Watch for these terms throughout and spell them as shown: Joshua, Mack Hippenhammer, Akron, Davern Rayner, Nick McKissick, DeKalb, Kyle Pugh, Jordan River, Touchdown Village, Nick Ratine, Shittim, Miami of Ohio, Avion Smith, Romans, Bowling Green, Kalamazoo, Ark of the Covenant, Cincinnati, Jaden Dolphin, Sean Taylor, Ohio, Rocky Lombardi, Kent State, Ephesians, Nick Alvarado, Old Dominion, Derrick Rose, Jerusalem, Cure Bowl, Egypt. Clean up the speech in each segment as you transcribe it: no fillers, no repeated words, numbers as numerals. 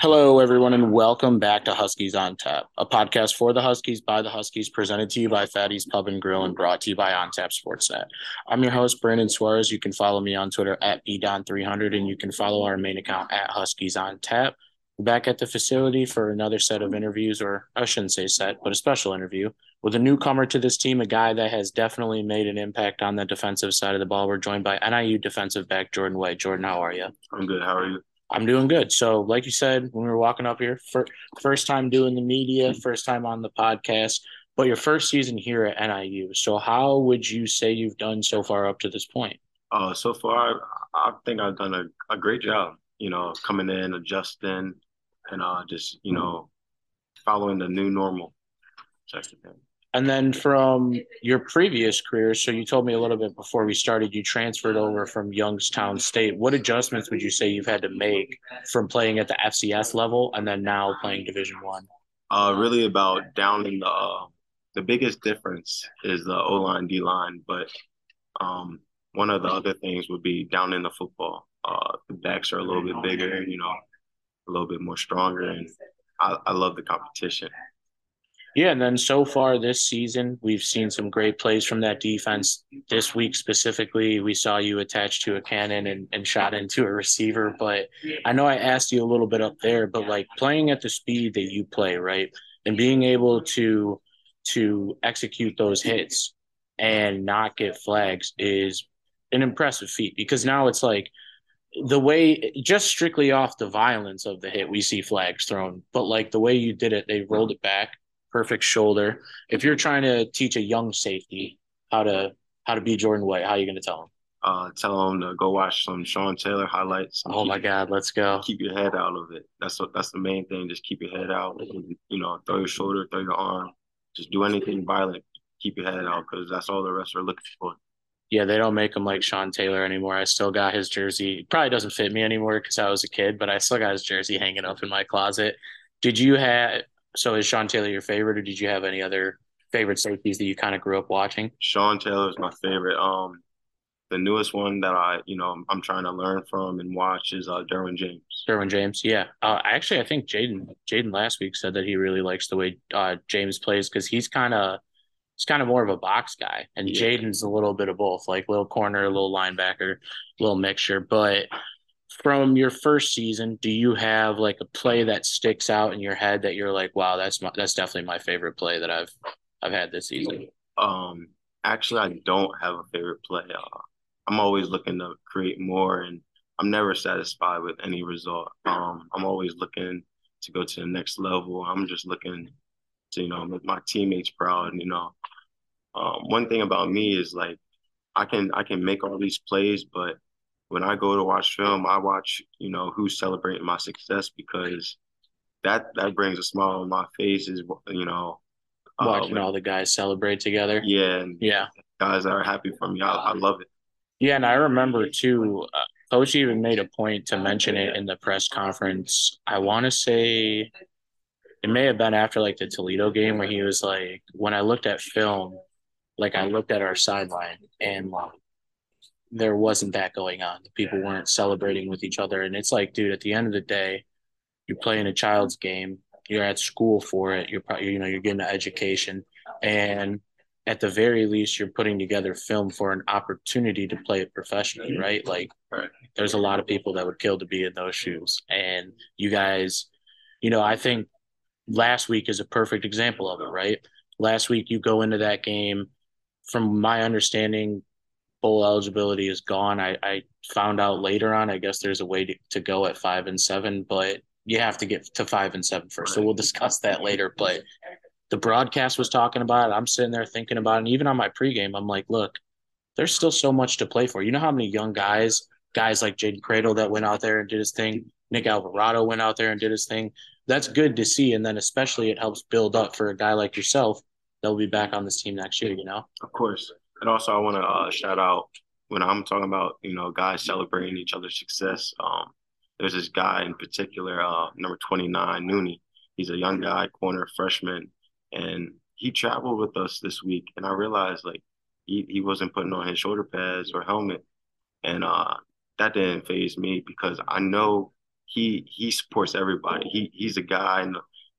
Hello, everyone, and welcome back to Huskies on Tap, a podcast for the Huskies by the Huskies, presented to you by Fatty's Pub and Grill and brought to you by On Tap Sportsnet. I'm your host, Brandon Suarez. You can follow me on Twitter at BDON300, and you can follow our main account at Huskies on Tap. We're back at the facility for another set of interviews, or I shouldn't say set, but a special interview with a newcomer to this team, a guy that has definitely made an impact on the defensive side of the ball. We're joined by NIU defensive back Jordan White. Jordan, how are you? I'm good. How are you? I'm doing good. So like you said, when we were walking up here, first time doing the media, first time on the podcast, but your first season here at NIU. So how would you say you've done so far up to this point? So far, I think I've done a great job, coming in, adjusting, and following the new normal. And then from your previous career, so you told me a little bit before we started, you transferred over from Youngstown State. What adjustments would you say you've had to make from playing at the FCS level and then now playing Division I? Really about downing the biggest difference is the O-line, D-line, but one of the other things would be downing the football. The backs are a little bit bigger, a little bit more stronger, and I love the competition. Yeah, and then so far this season, we've seen some great plays from that defense. This week specifically, we saw you attached to a cannon and shot into a receiver. But I know I asked you a little bit up there, but like playing at the speed that you play, right, and being able to execute those hits and not get flags is an impressive feat, because now it's like, the way, just strictly off the violence of the hit, we see flags thrown. But like the way you did it, they rolled it back. Perfect shoulder. If you're trying to teach a young safety how to be Jordan White, how are you going to tell him? Tell him to go watch some Sean Taylor highlights. Oh, my God, let's go. Keep your head out of it. That's the main thing. Just keep your head out. Throw your shoulder, throw your arm. Just do anything violent. Keep your head out, because that's all the refs are looking for. Yeah, they don't make him like Sean Taylor anymore. I still got his jersey. It probably doesn't fit me anymore because I was a kid, but I still got his jersey hanging up in my closet. So is Sean Taylor your favorite, or did you have any other favorite safeties that you kind of grew up watching? Sean Taylor is my favorite. The newest one that I'm trying to learn from and watch is Derwin James. Derwin James, yeah. I think Jaden last week said that he really likes the way James plays, because he's kind of more of a box guy, and yeah. Jaden's a little bit of both, like little corner, little linebacker, little mixture, but. From your first season, do you have like a play that sticks out in your head that you're like, wow, that's definitely my favorite play that I've had this season? Actually, I don't have a favorite play. I'm always looking to create more, and I'm never satisfied with any result. I'm always looking to go to the next level. I'm just looking to, make my teammates proud. One thing about me is like I can make all these plays, but when I go to watch film, I watch, who's celebrating my success, because that brings a smile on my face is, watching all the guys celebrate together. Yeah. And yeah. Guys that are happy for me. I love it. Yeah. And I remember too, Coach even made a point to mention it in the press conference. I want to say it may have been after like the Toledo game, where he was like, when I looked at film, like I looked at our sideline and there wasn't that going on. The people weren't celebrating with each other. And it's like, dude, at the end of the day, you're playing a child's game. You're at school for it. You're probably, you're getting an education. And at the very least, you're putting together film for an opportunity to play it professionally, right? Like there's a lot of people that would kill to be in those shoes. And you guys, I think last week is a perfect example of it, right? Last week, you go into that game, from my understanding, bowl eligibility is gone. I found out later on, I guess there's a way to go at 5-7, but you have to get to 5-7 first. So we'll discuss that later. But the broadcast was talking about it. I'm sitting there thinking about it. And even on my pregame, I'm like, look, there's still so much to play for. You know how many young guys like Jaden Cradle that went out there and did his thing. Nick Alvarado went out there and did his thing. That's good to see. And then especially it helps build up for a guy like yourself that will be back on this team next year, Of course. And also, I want to shout out, when I'm talking about, guys celebrating each other's success, there's this guy in particular, number 29, Nooney. He's a young guy, corner freshman, and he traveled with us this week. And I realized, like, he wasn't putting on his shoulder pads or helmet. And that didn't faze me, because I know he supports everybody. He's a guy,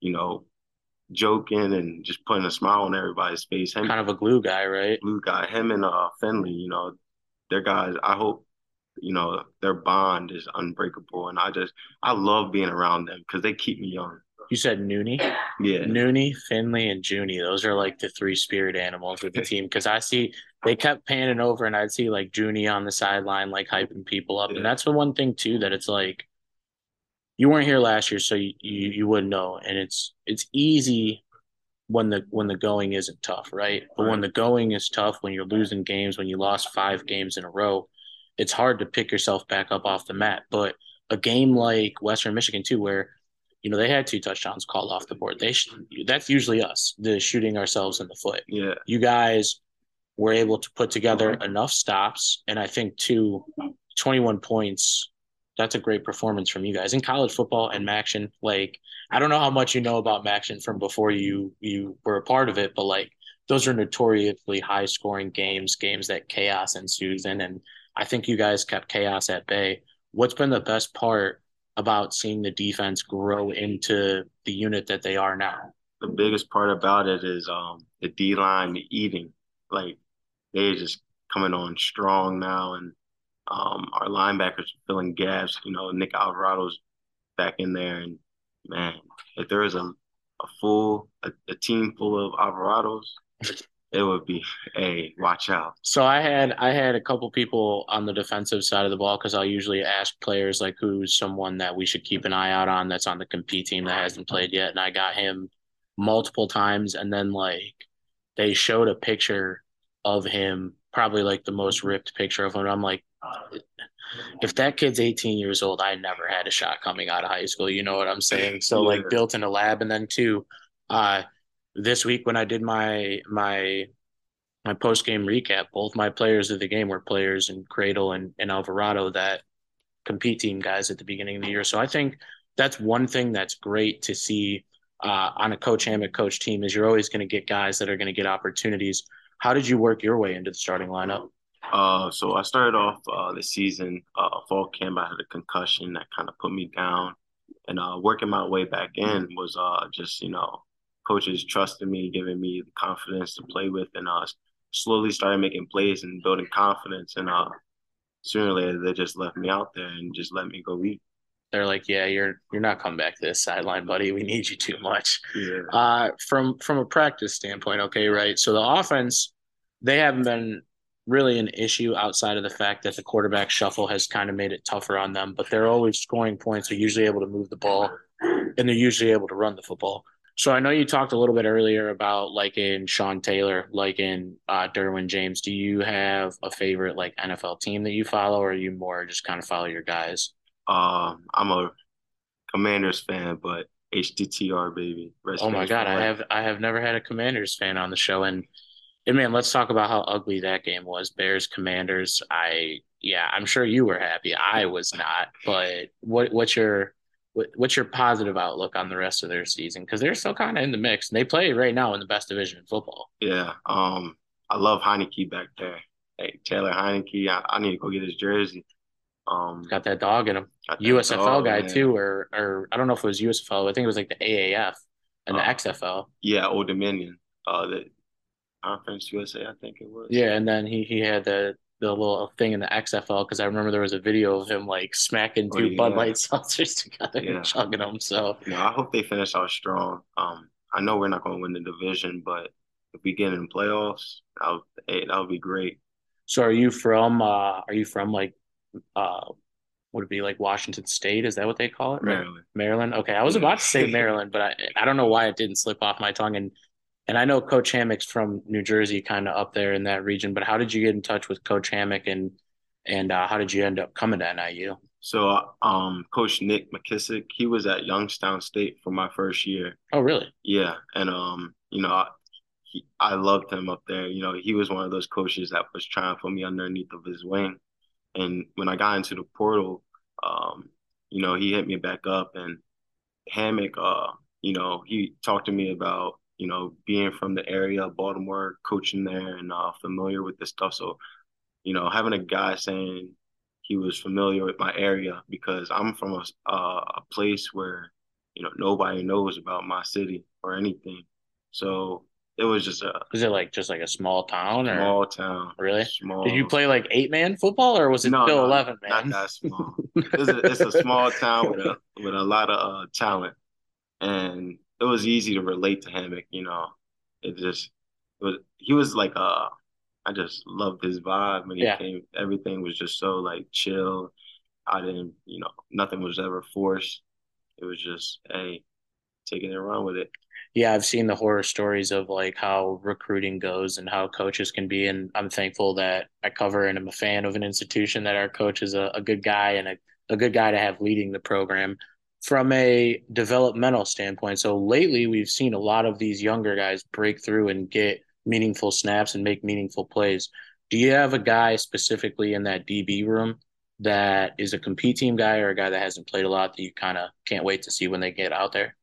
you know, joking and just putting a smile on everybody's face. Him, kind of a glue guy, right? Glue guy. Him and Finley, you know, they're guys. I hope, you know, their bond is unbreakable. And I love being around them because they keep me young. You said Nooney? Yeah. Nooney, Finley, and Junie. Those are like the three spirit animals with the team. Because I see they kept panning over and I'd see like Junie on the sideline, like hyping people up. Yeah. And that's the one thing too, that it's like, you weren't here last year, so you wouldn't know. And it's easy when the going isn't tough, right? But when the going is tough, when you're losing games, when you lost 5 games in a row, it's hard to pick yourself back up off the mat. But a game like Western Michigan too, where, you know, they had 2 touchdowns called off the board. That's usually us, the shooting ourselves in the foot. Yeah. You guys were able to put together enough stops, and I think 21 points. That's a great performance from you guys in college football and Maction. Like, I don't know how much you know about Maction from before you were a part of it, but like those are notoriously high scoring games that chaos ensues in. And I think you guys kept chaos at bay. What's been the best part about seeing the defense grow into the unit that they are now? The biggest part about it is the D-line eating. Like, they're just coming on strong now, and our linebackers filling gaps. You know, Nick Alvarado's back in there, and man, if there is a team full of Alvarados, it would be, hey, watch out. So I had a couple people on the defensive side of the ball, because I'll usually ask players like who's someone that we should keep an eye out on that's on the compete team that hasn't played yet, and I got him multiple times, and then like they showed a picture of him, probably like the most ripped picture of him, and I'm like, if that kid's 18 years old, I never had a shot coming out of high school. You know what I'm saying? So, like, built in a lab. And then too, this week when I did my post-game recap, both my players of the game were players in Cradle and Alvarado that compete team guys at the beginning of the year. So I think that's one thing that's great to see on a Coach Hammock coach team, is you're always going to get guys that are going to get opportunities. How did you work your way into the starting lineup? So I started off the season, fall camp, I had a concussion that kind of put me down, and working my way back in was just, you know, coaches trusting me, giving me the confidence to play with, and slowly started making plays and building confidence, and sooner or later they just left me out there and just let me go eat. They're like, yeah, you're not coming back to this sideline, buddy. We need you too much. Yeah. From a practice standpoint, okay, right? So the offense, they haven't been really an issue outside of the fact that the quarterback shuffle has kind of made it tougher on them, but they're always scoring points. They're usually able to move the ball, and they're usually able to run the football. So I know you talked a little bit earlier about like in Sean Taylor, like in Derwin James. Do you have a favorite like NFL team that you follow, or are you more just kind of follow your guys? I'm a Commanders fan, but HTTR, baby. Rest, oh my God. I have never had a Commanders fan on the show. And man, let's talk about how ugly that game was. Bears, Commanders. I'm sure you were happy. I was not. But what's your positive outlook on the rest of their season? Because they're still kind of in the mix, and they play right now in the best division in football. Yeah, I love Heineke back there. Hey, Taylor Heineke, I need to go get his jersey. Got that dog in him. USFL dog, guy man. Too, or I don't know if it was USFL. I think it was like the AAF and the XFL. Yeah, Old Dominion. The Conference USA, I think it was. Yeah, and then he had the little thing in the XFL, because I remember there was a video of him like smacking two Bud Light seltzers together and chugging them. So yeah, I hope they finish out strong. I know we're not going to win the division, but if we get in the playoffs, that'll be great. So are you from? Are you from like? Would it be like Washington State? Is that what they call it? Maryland. Okay, I was about to say Maryland, but I don't know why it didn't slip off my tongue. And I know Coach Hammock's from New Jersey, kind of up there in that region, but how did you get in touch with Coach Hammock, and how did you end up coming to NIU? So Coach Nick McKissick, he was at Youngstown State for my first year. Oh, really? Yeah. And, you know, I loved him up there. You know, he was one of those coaches that was trying to put me underneath of his wing. And when I got into the portal, you know, he hit me back up, and Hammock, you know, he talked to me about, you know, being from the area, Baltimore, coaching there, and familiar with this stuff. So, you know, having a guy saying, he was familiar with my area, because I'm from a place where, you know, nobody knows about my city or anything. So it was just a. Was it like just like a small town? Small town. Really? Small. Did you play like 8-man football, or was it still 11-man? Not that small. It's a small town with a lot of talent, and it was easy to relate to Hammock. You know, he was like a. I just loved his vibe when he came. Everything was just so like chill. I didn't, nothing was ever forced. It was just, hey, take it and run with it. Yeah, I've seen the horror stories of like how recruiting goes and how coaches can be. And I'm thankful that I cover and I'm a fan of an institution that our coach is a good guy and a good guy to have leading the program from a developmental standpoint. So lately we've seen a lot of these younger guys break through and get meaningful snaps and make meaningful plays. Do you have a guy specifically in that DB room that is a compete team guy or a guy that hasn't played a lot that you kind of can't wait to see when they get out there?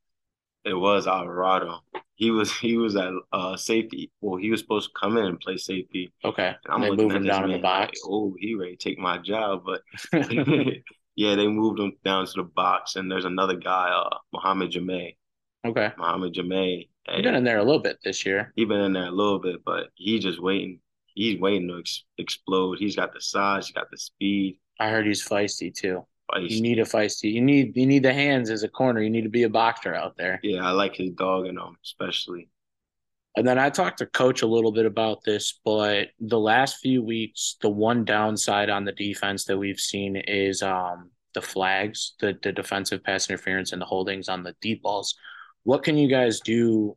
It was Alvarado. He was at safety. Well, he was supposed to come in and play safety. Okay. And they moved him down in the box. Like, oh, he ready to take my job. But yeah, they moved him down to the box. And there's another guy, Muhammad Jamay. Okay. Muhammad Jamay. He's been in there a little bit this year. He's been in there a little bit, but he's just waiting. He's waiting to explode. He's got the size. He's got the speed. I heard he's feisty, too. You need a feisty. You need the hands as a corner. You need to be a boxer out there. Yeah, I like his dog and him, especially. And then I talked to Coach a little bit about this, but the last few weeks, the one downside on the defense that we've seen is the flags, the defensive pass interference, and the holdings on the deep balls. What can you guys do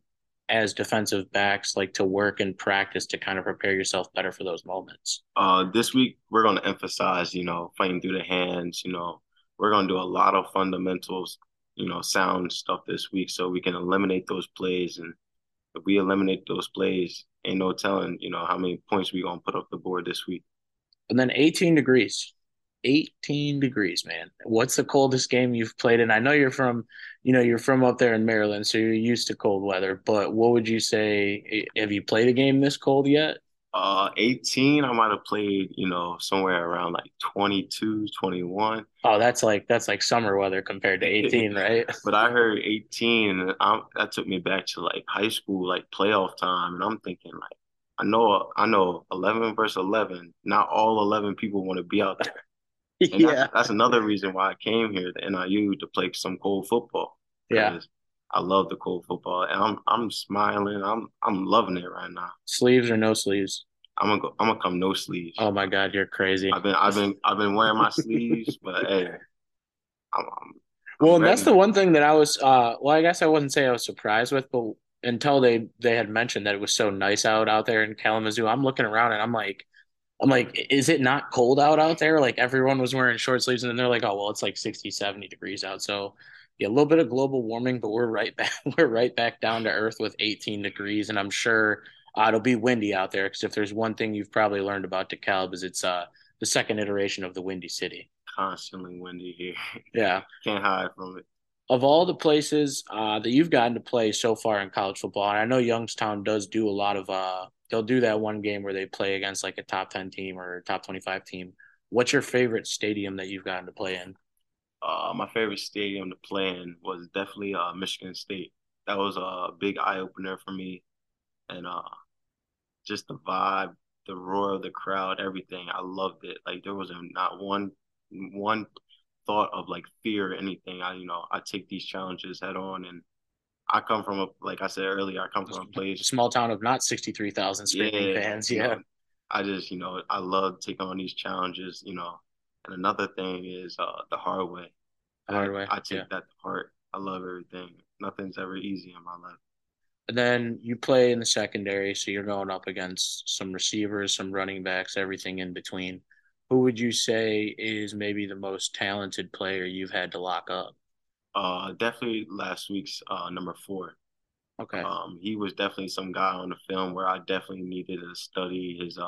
as defensive backs, like to work and practice to kind of prepare yourself better for those moments? This week, we're going to emphasize, fighting through the hands. We're going to do a lot of fundamentals, sound stuff this week so we can eliminate those plays. And if we eliminate those plays, ain't no telling, how many points we're going to put up the board this week. And then 18 degrees, man. What's the coldest game you've played in? I know you're from up there in Maryland, so you're used to cold weather, but what would you say, have you played a game this cold yet? 18, I might have played, somewhere around like 22, 21. Oh, that's like summer weather compared to 18, right? But I heard 18, that took me back to like high school, like playoff time, and I'm thinking like, I know 11 versus 11, not all 11 people want to be out there. And yeah, that's another reason why I came here to NIU, to play some cold football. Yeah, I love the cold football, and I'm smiling. I'm loving it right now. Sleeves or no sleeves? I'm gonna come no sleeves. Oh my God, you're crazy. I've been wearing my sleeves, but hey, I'm ready. That's the one thing that I was. Well, I guess I wouldn't say I was surprised with, but until they had mentioned that it was so nice out there in Kalamazoo, I'm looking around and I'm like, is it not cold out there? Like, everyone was wearing short sleeves, and then they're like, oh, well, it's like 60, 70 degrees out. So, yeah, a little bit of global warming, but we're right back down to earth with 18 degrees, and I'm sure it'll be windy out there, because if there's one thing you've probably learned about DeKalb is it's the second iteration of the Windy City. Constantly windy here. Yeah. Can't hide from it. Of all the places that you've gotten to play so far in college football, and I know Youngstown does do a lot of they'll do that one game where they play against like a top 10 team or a top 25 team. What's your favorite stadium that you've gotten to play in? My favorite stadium to play in was definitely Michigan State. That was a big eye-opener for me. And just the vibe, the roar of the crowd, everything. I loved it. Like, there was not one thought of like fear or anything. I take these challenges head on, and I come from a place, small town of not 63,000 screaming fans. Yeah. I just, I love taking on these challenges, And another thing is the hard way. I take that to heart. I love everything. Nothing's ever easy in my life. And then you play in the secondary, so you're going up against some receivers, some running backs, everything in between. Who would you say is maybe the most talented player you've had to lock up? Definitely last week's number 4. Okay. He was definitely some guy on the film where I definitely needed to study his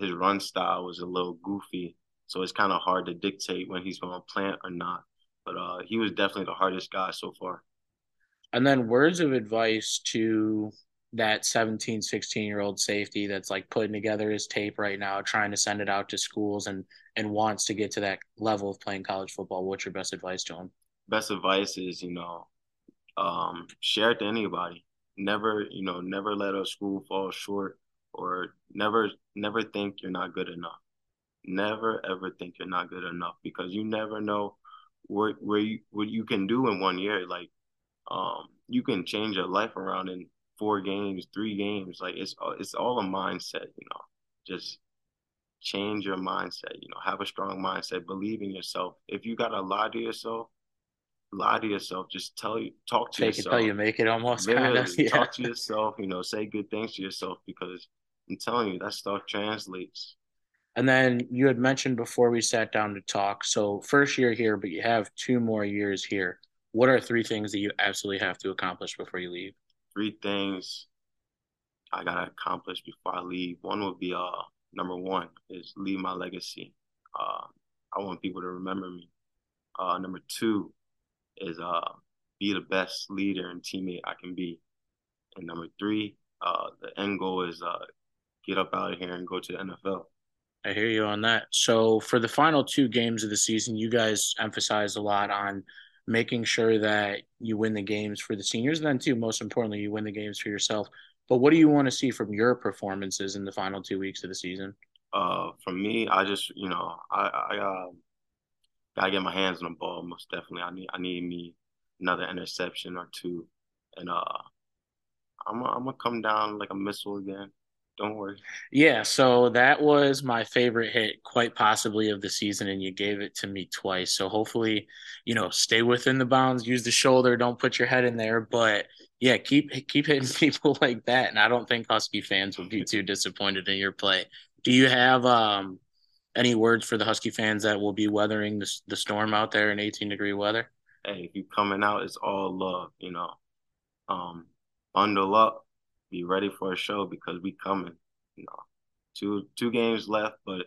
his run style was a little goofy, so it's kind of hard to dictate when he's going to plant or not. But he was definitely the hardest guy so far. And then words of advice to that 17, 16-year-old safety that's like putting together his tape right now, trying to send it out to schools and wants to get to that level of playing college football, what's your best advice to him? Best advice is, share it to anybody. Never let a school fall short, or never think you're not good enough. Never, ever think you're not good enough, because you never know what you can do in 1 year. Like, you can change your life around in 4 games, 3 games. Like, it's all a mindset, Just change your mindset, Have a strong mindset. Believe in yourself. If you got to lie to yourself. Just talk to yourself. Fake it till you make it, almost. Literally, kind of. Yeah. Talk to yourself, say good things to yourself, because I'm telling you, that stuff translates. And then you had mentioned before we sat down to talk, so first year here, but you have 2 more years here. What are 3 things that you absolutely have to accomplish before you leave? 3 things I got to accomplish before I leave. One would be, number 1 is leave my legacy. I want people to remember me. Number 2 is be the best leader and teammate I can be. And number 3, the end goal is get up out of here and go to the NFL. I hear you on that. So for the final 2 games of the season, you guys emphasized a lot on making sure that you win the games for the seniors, and then too, most importantly, you win the games for yourself. But what do you want to see from your performances in the final 2 weeks of the season? From me, I just, I get my hands on the ball, most definitely. I need me another interception or 2, and I'm gonna come down like a missile again. Don't worry. Yeah, so that was my favorite hit, quite possibly, of the season, and you gave it to me twice. So hopefully, stay within the bounds, use the shoulder, don't put your head in there. But yeah, keep hitting people like that, and I don't think Husky fans would be too disappointed in your play. Do you have any words for the Husky fans that will be weathering the storm out there in 18-degree weather? Hey, if you coming out, it's all love, Bundle up, be ready for a show, because we coming. Two games left, but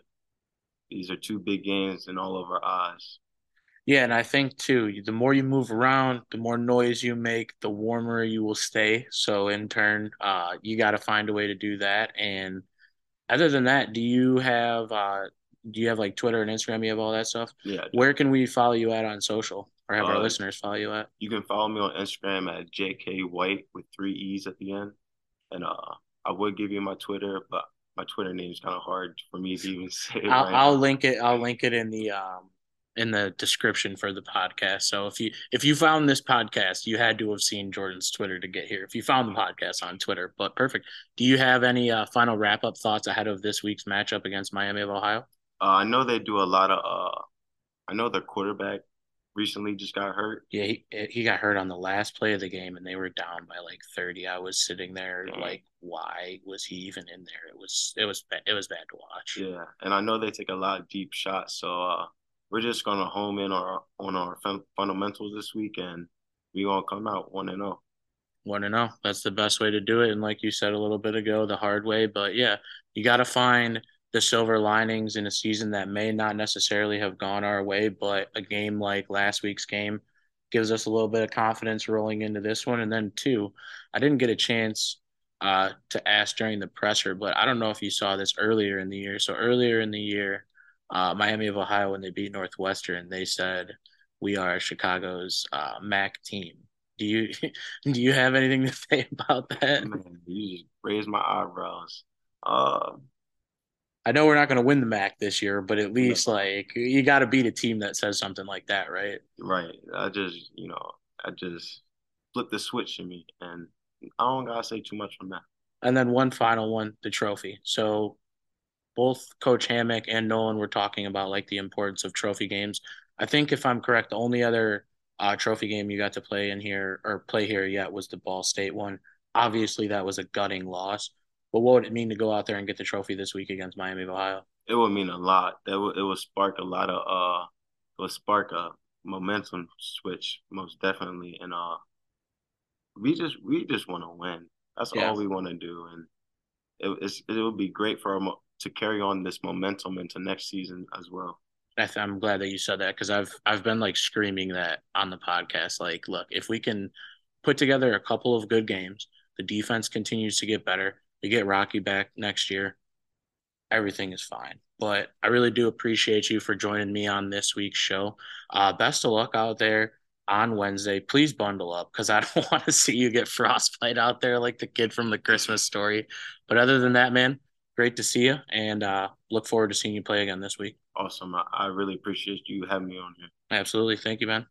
these are 2 big games in all of our eyes. Yeah, and I think, too, the more you move around, the more noise you make, the warmer you will stay. So, in turn, you got to find a way to do that. And other than that, do you have – do you have like Twitter and Instagram? You have all that stuff? Yeah. Where can we follow you at on social, or have our listeners follow you at? You can follow me on Instagram at JKWhite with 3 E's at the end. And I would give you my Twitter, but my Twitter name is kind of hard for me to even say. I'll link it. I'll link it in the description for the podcast. So if you found this podcast, you had to have seen Jordan's Twitter to get here. If you found the podcast on Twitter, but perfect. Do you have any final wrap up thoughts ahead of this week's matchup against Miami of Ohio? I know they do a lot of I know their quarterback recently just got hurt. Yeah, he got hurt on the last play of the game, and they were down by like 30. I was sitting there like, why was he even in there? It was bad to watch. Yeah, and I know they take a lot of deep shots, so we're just gonna home in on our fundamentals this week, and we're gonna come out 1-0. 1-0. That's the best way to do it, and like you said a little bit ago, the hard way. But yeah, you got to find the silver linings in a season that may not necessarily have gone our way, but a game like last week's game gives us a little bit of confidence rolling into this one. And then 2, I didn't get a chance to ask during the presser, but I don't know if you saw this earlier in the year. So earlier in the year, Miami of Ohio, when they beat Northwestern, they said, we are Chicago's MAC team. Do you have anything to say about that? Man, you just raised my eyebrows. I know we're not going to win the MAC this year, but at least, you got to beat a team that says something like that, right? Right. I just flipped the switch in me, and I don't got to say too much from that. And then one final one, the trophy. So both Coach Hammock and Nolan were talking about, the importance of trophy games. I think, if I'm correct, the only other trophy game you got to play here yet was the Ball State one. Obviously, that was a gutting loss. But what would it mean to go out there and get the trophy this week against Miami of Ohio? It would mean a lot. It would spark a lot of a momentum switch, most definitely. And we just want to win. That's all we want to do. And it would be great for our to carry on this momentum into next season as well. I'm glad that you said that, because I've been screaming that on the podcast. Look, if we can put together a couple of good games. The defense continues to get better. They get Rocky back next year. Everything is fine. But I really do appreciate you for joining me on this week's show. Best of luck out there on Wednesday. Please bundle up because I don't want to see you get frostbite out there like the kid from the Christmas story. But other than that, man, great to see you, and look forward to seeing you play again this week. Awesome. I really appreciate you having me on here. Absolutely. Thank you, man.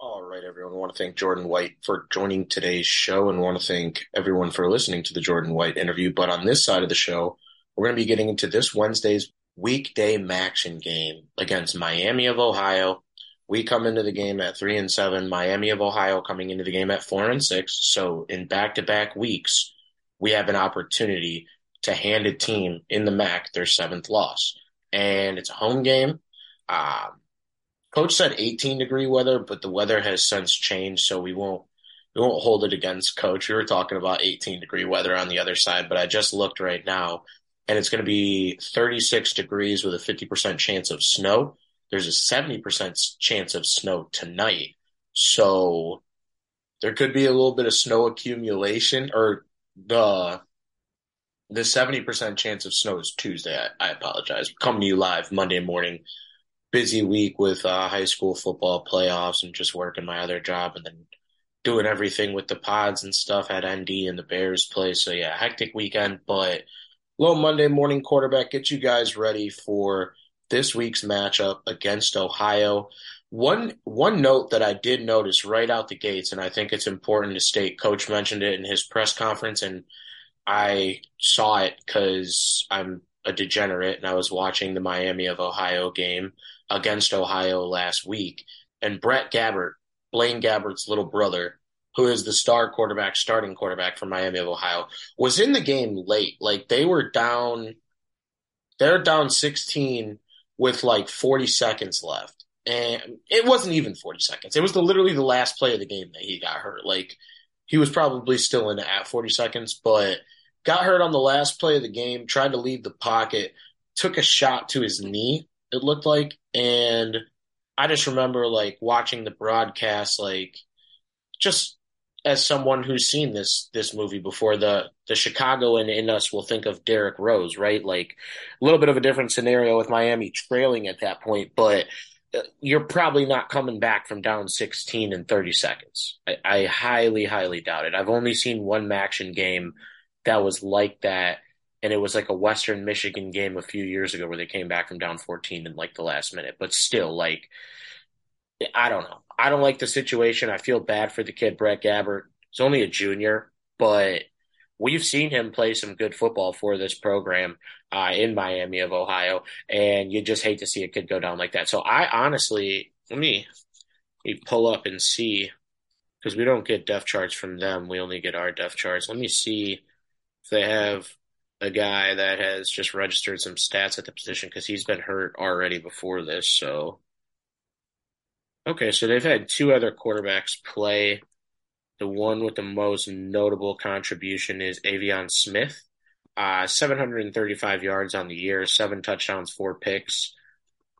All right, everyone. I want to thank Jordan White for joining today's show, and want to thank everyone for listening to the Jordan White interview. But on this side of the show, we're going to be getting into this Wednesday's weekday Maction game against Miami of Ohio. We come into the game at 3-7, Miami of Ohio coming into the game at 4-6. So in back-to-back weeks, we have an opportunity to hand a team in the MAC their seventh loss. And it's a home game. Coach said 18-degree weather, but the weather has since changed, so we won't hold it against Coach. We were talking about 18-degree weather on the other side, but I just looked right now, and it's going to be 36 degrees with a 50% chance of snow. There's a 70% chance of snow tonight, so there could be a little bit of snow accumulation, or the 70% chance of snow is Tuesday. I apologize. Coming to you live Monday morning. Busy week with high school football playoffs and just working my other job and then doing everything with the pods and stuff at ND and the Bears play. So, yeah, hectic weekend, but low Monday morning quarterback. Get you guys ready for this week's matchup against Ohio. One note that I did notice right out the gates, and I think it's important to state, Coach mentioned it in his press conference, and I saw it because I'm a degenerate and I was watching the Miami of Ohio game against Ohio last week, and Brett Gabbert, Blaine Gabbert's little brother, who is the starting quarterback for Miami of Ohio, was in the game late. Like, they're down 16 with like 40 seconds left, and it wasn't even 40 seconds. It was literally the last play of the game that he got hurt. Like, he was probably still in at 40 seconds, but got hurt on the last play of the game, tried to leave the pocket, took a shot to his knee, it looked like. And I just remember, like, watching the broadcast, like, just as someone who's seen this movie before, the Chicagoan in us will think of Derrick Rose, right? Like, a little bit of a different scenario with Miami trailing at that point, but you're probably not coming back from down 16 in 30 seconds. I highly, highly doubt it. I've only seen one Maction game that was like that, and it was like a Western Michigan game a few years ago where they came back from down 14 in, like, the last minute. But still, like, I don't know. I don't like the situation. I feel bad for the kid, Brett Gabbert. He's only a junior, but we've seen him play some good football for this program in Miami of Ohio, and you just hate to see a kid go down like that. So I honestly – let me pull up and see, because we don't get depth charts from them. We only get our depth charts. Let me see if they have – a guy that has just registered some stats at the position, because he's been hurt already before this. So, okay, so they've had two other quarterbacks play. The one with the most notable contribution is Avion Smith, 735 yards on the year, 7 touchdowns, 4 picks.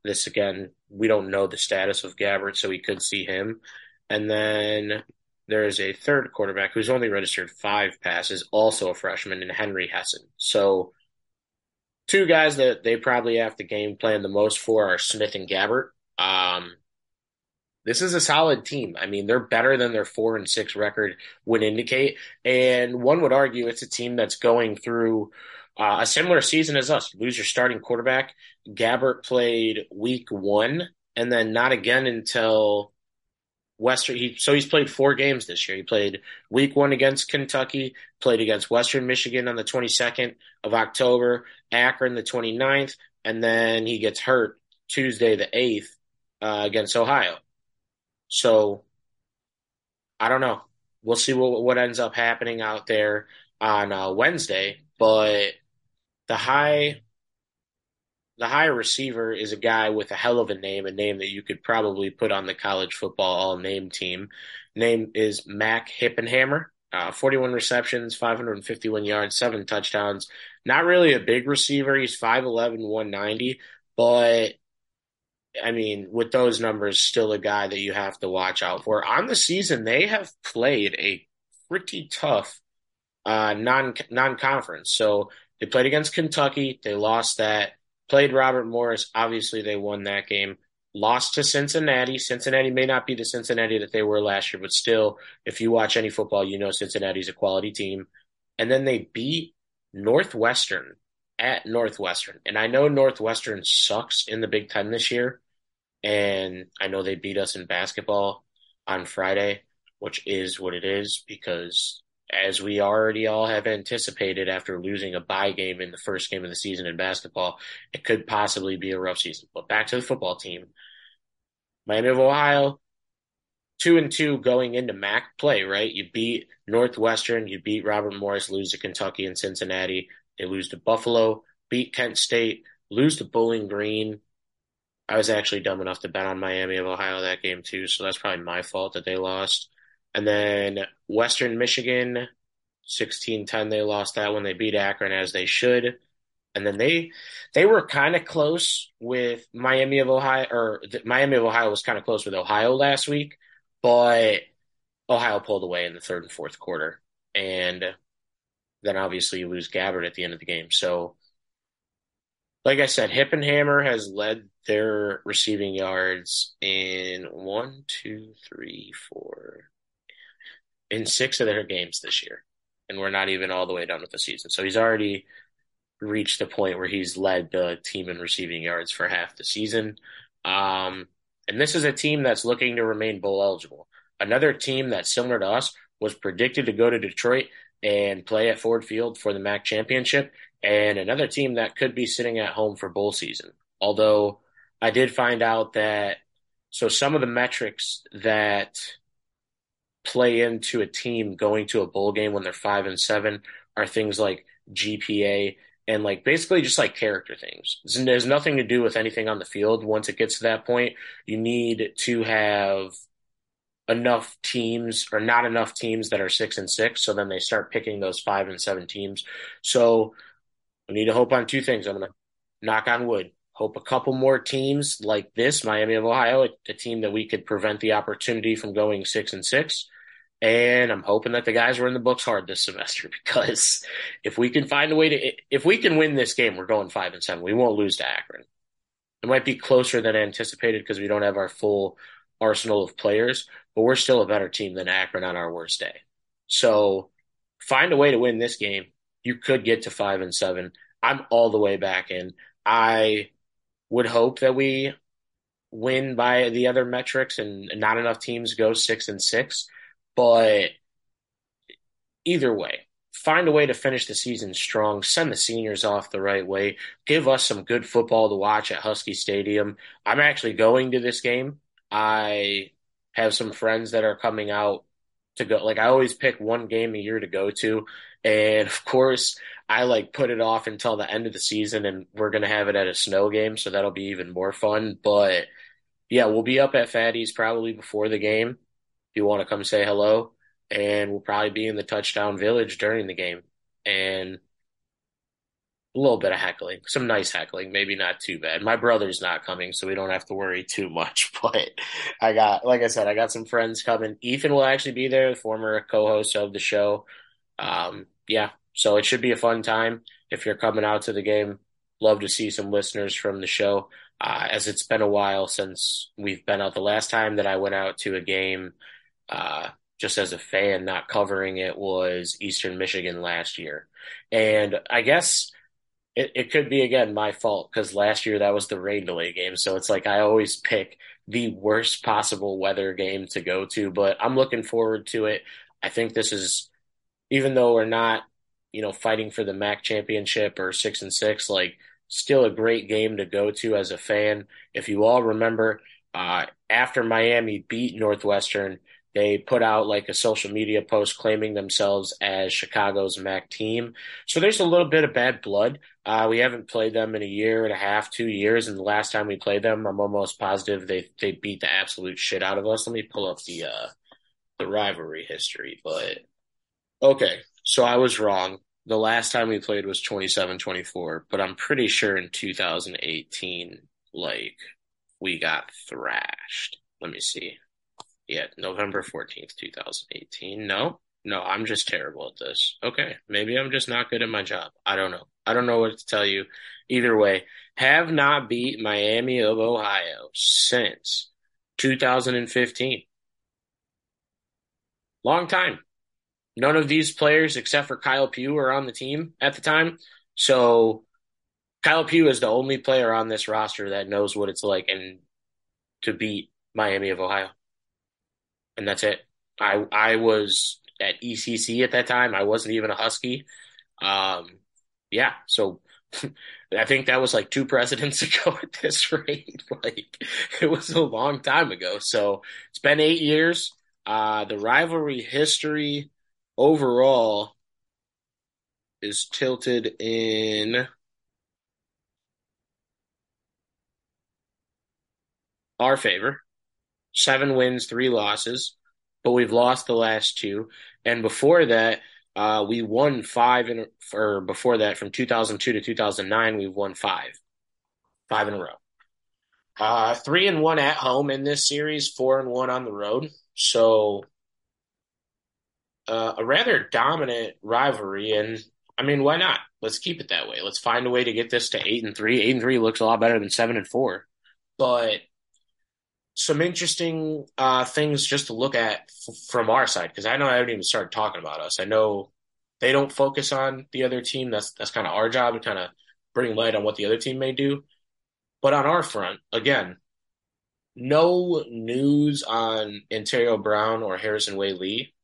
This, again, we don't know the status of Gabbert, so we could see him. And then there is a third quarterback who's only registered 5 passes, also a freshman, in Henry Hessen. So two guys that they probably have to game plan the most for are Smith and Gabbert. This is a solid team. I mean, they're better than their 4-6 record would indicate. And one would argue it's a team that's going through a similar season as us. Lose your starting quarterback. Gabbert played week 1 and then not again until Western. So he's played 4 games this year. He played week 1 against Kentucky, played against Western Michigan on the 22nd of October, Akron the 29th, and then he gets hurt Tuesday the 8th against Ohio. So I don't know. We'll see what ends up happening out there on Wednesday. But the high receiver is a guy with a hell of a name that you could probably put on the college football all-name team. Name is Mack Hippenhammer, 41 receptions, 551 yards, 7 touchdowns. Not really a big receiver. He's 5'11", 190. But, I mean, with those numbers, still a guy that you have to watch out for. On the season, they have played a pretty tough non-conference. So they played against Kentucky. They lost that. Played Robert Morris. Obviously, they won that game. Lost to Cincinnati. Cincinnati may not be the Cincinnati that they were last year, but still, if you watch any football, you know Cincinnati's a quality team. And then they beat Northwestern at Northwestern. And I know Northwestern sucks in the Big Ten this year, and I know they beat us in basketball on Friday, which is what it is, because as we already all have anticipated after losing a bye game in the first game of the season in basketball, it could possibly be a rough season. But back to the football team. Miami of Ohio, 2-2 going into MAC play, right? You beat Northwestern, you beat Robert Morris, lose to Kentucky and Cincinnati. They lose to Buffalo, beat Kent State, lose to Bowling Green. I was actually dumb enough to bet on Miami of Ohio that game too, so that's probably my fault that they lost. And then Western Michigan, 16-10, they lost that one. They beat Akron as they should. And then they were kind of close with Miami of Ohio, or Miami of Ohio was kind of close with Ohio last week, but Ohio pulled away in the third and fourth quarter. And then obviously you lose Gabbard at the end of the game. So like I said, Hip and Hammer has led their receiving yards in 1, 2, 3, 4... in 6 of their games this year, and we're not even all the way done with the season. So he's already reached the point where he's led the team in receiving yards for half the season. And this is a team that's looking to remain bowl eligible. Another team that's similar to us was predicted to go to Detroit and play at Ford Field for the MAC championship, and another team that could be sitting at home for bowl season. Although I did find out that some of the metrics that play into a team going to a bowl game when they're 5-7 are things like GPA and like basically just like character things. It has nothing to do with anything on the field. Once it gets to that point, you need to have enough teams or not enough teams that are 6-6. So then they start picking those 5-7 teams. So we need to hope on two things. I'm going to knock on wood. Hope a couple more teams like this, Miami of Ohio, a team that we could prevent the opportunity from going 6-6. And I'm hoping that the guys were in the books hard this semester, because if we can find a way to – if we can win this game, we're going 5-7. We won't lose to Akron. It might be closer than anticipated because we don't have our full arsenal of players, but we're still a better team than Akron on our worst day. So find a way to win this game. You could get to 5-7. I'm all the way back in. I would hope that we win by the other metrics and not enough teams go 6-6. But either way, find a way to finish the season strong, send the seniors off the right way, give us some good football to watch at Husky Stadium. I'm actually going to this game. I have some friends that are coming out to go. Like, I always pick one game a year to go to. And of course, I like put it off until the end of the season, and we're going to have it at a snow game, so that'll be even more fun. But yeah, we'll be up at Fatty's probably before the game if you want to come say hello, and we'll probably be in the Touchdown Village during the game and a little bit of heckling, some nice heckling, maybe not too bad. My brother's not coming, so we don't have to worry too much, but I got some friends coming. Ethan will actually be there, the former co-host of the show. So it should be a fun time. If you're coming out to the game, love to see some listeners from the show, as it's been a while since we've been out. The last time that I went out to a game just as a fan, not covering it, was Eastern Michigan last year. And I guess it could be, again, my fault, because last year that was the rain delay game. So it's like I always pick the worst possible weather game to go to, but I'm looking forward to it. I think this is, even though we're not, fighting for the MAC championship or 6-6, like, still a great game to go to as a fan. If you all remember, after Miami beat Northwestern, they put out like a social media post claiming themselves as Chicago's MAC team. So there's a little bit of bad blood. We haven't played them in a year and a half, 2 years. And the last time we played them, I'm almost positive they beat the absolute shit out of us. Let me pull up the rivalry history, but okay. So I was wrong. The last time we played was 27-24, but I'm pretty sure in 2018, like, we got thrashed. Let me see. Yeah, November 14th, 2018. No, no, I'm just terrible at this. Okay, maybe I'm just not good at my job. I don't know. I don't know what to tell you. Either way, have not beat Miami of Ohio since 2015. Long time. None of these players except for Kyle Pugh are on the team at the time. So Kyle Pugh is the only player on this roster that knows what it's like and to beat Miami of Ohio. And that's it. I was at ECC at that time. I wasn't even a Husky. So I think that was like 2 precedents ago at this rate. Like, it was a long time ago. So it's been 8 years. The rivalry history overall is tilted in our favor. 7 wins, 3 losses, but we've lost the last 2. And before that, we won 5 in, or before that, from 2002 to 2009, we've won 5 in a row. 3-1 at home in this series, 4-1 on the road. So a rather dominant rivalry, and I mean, why not? Let's keep it that way. Let's find a way to get this to 8-3. 8-3 looks a lot better than 7-4. But some interesting things just to look at from our side, because I know I haven't even started talking about us. I know they don't focus on the other team. That's kind of our job, to kind of bring light on what the other team may do. But on our front, again, no news on Ontario Brown or Harrison Way Lee.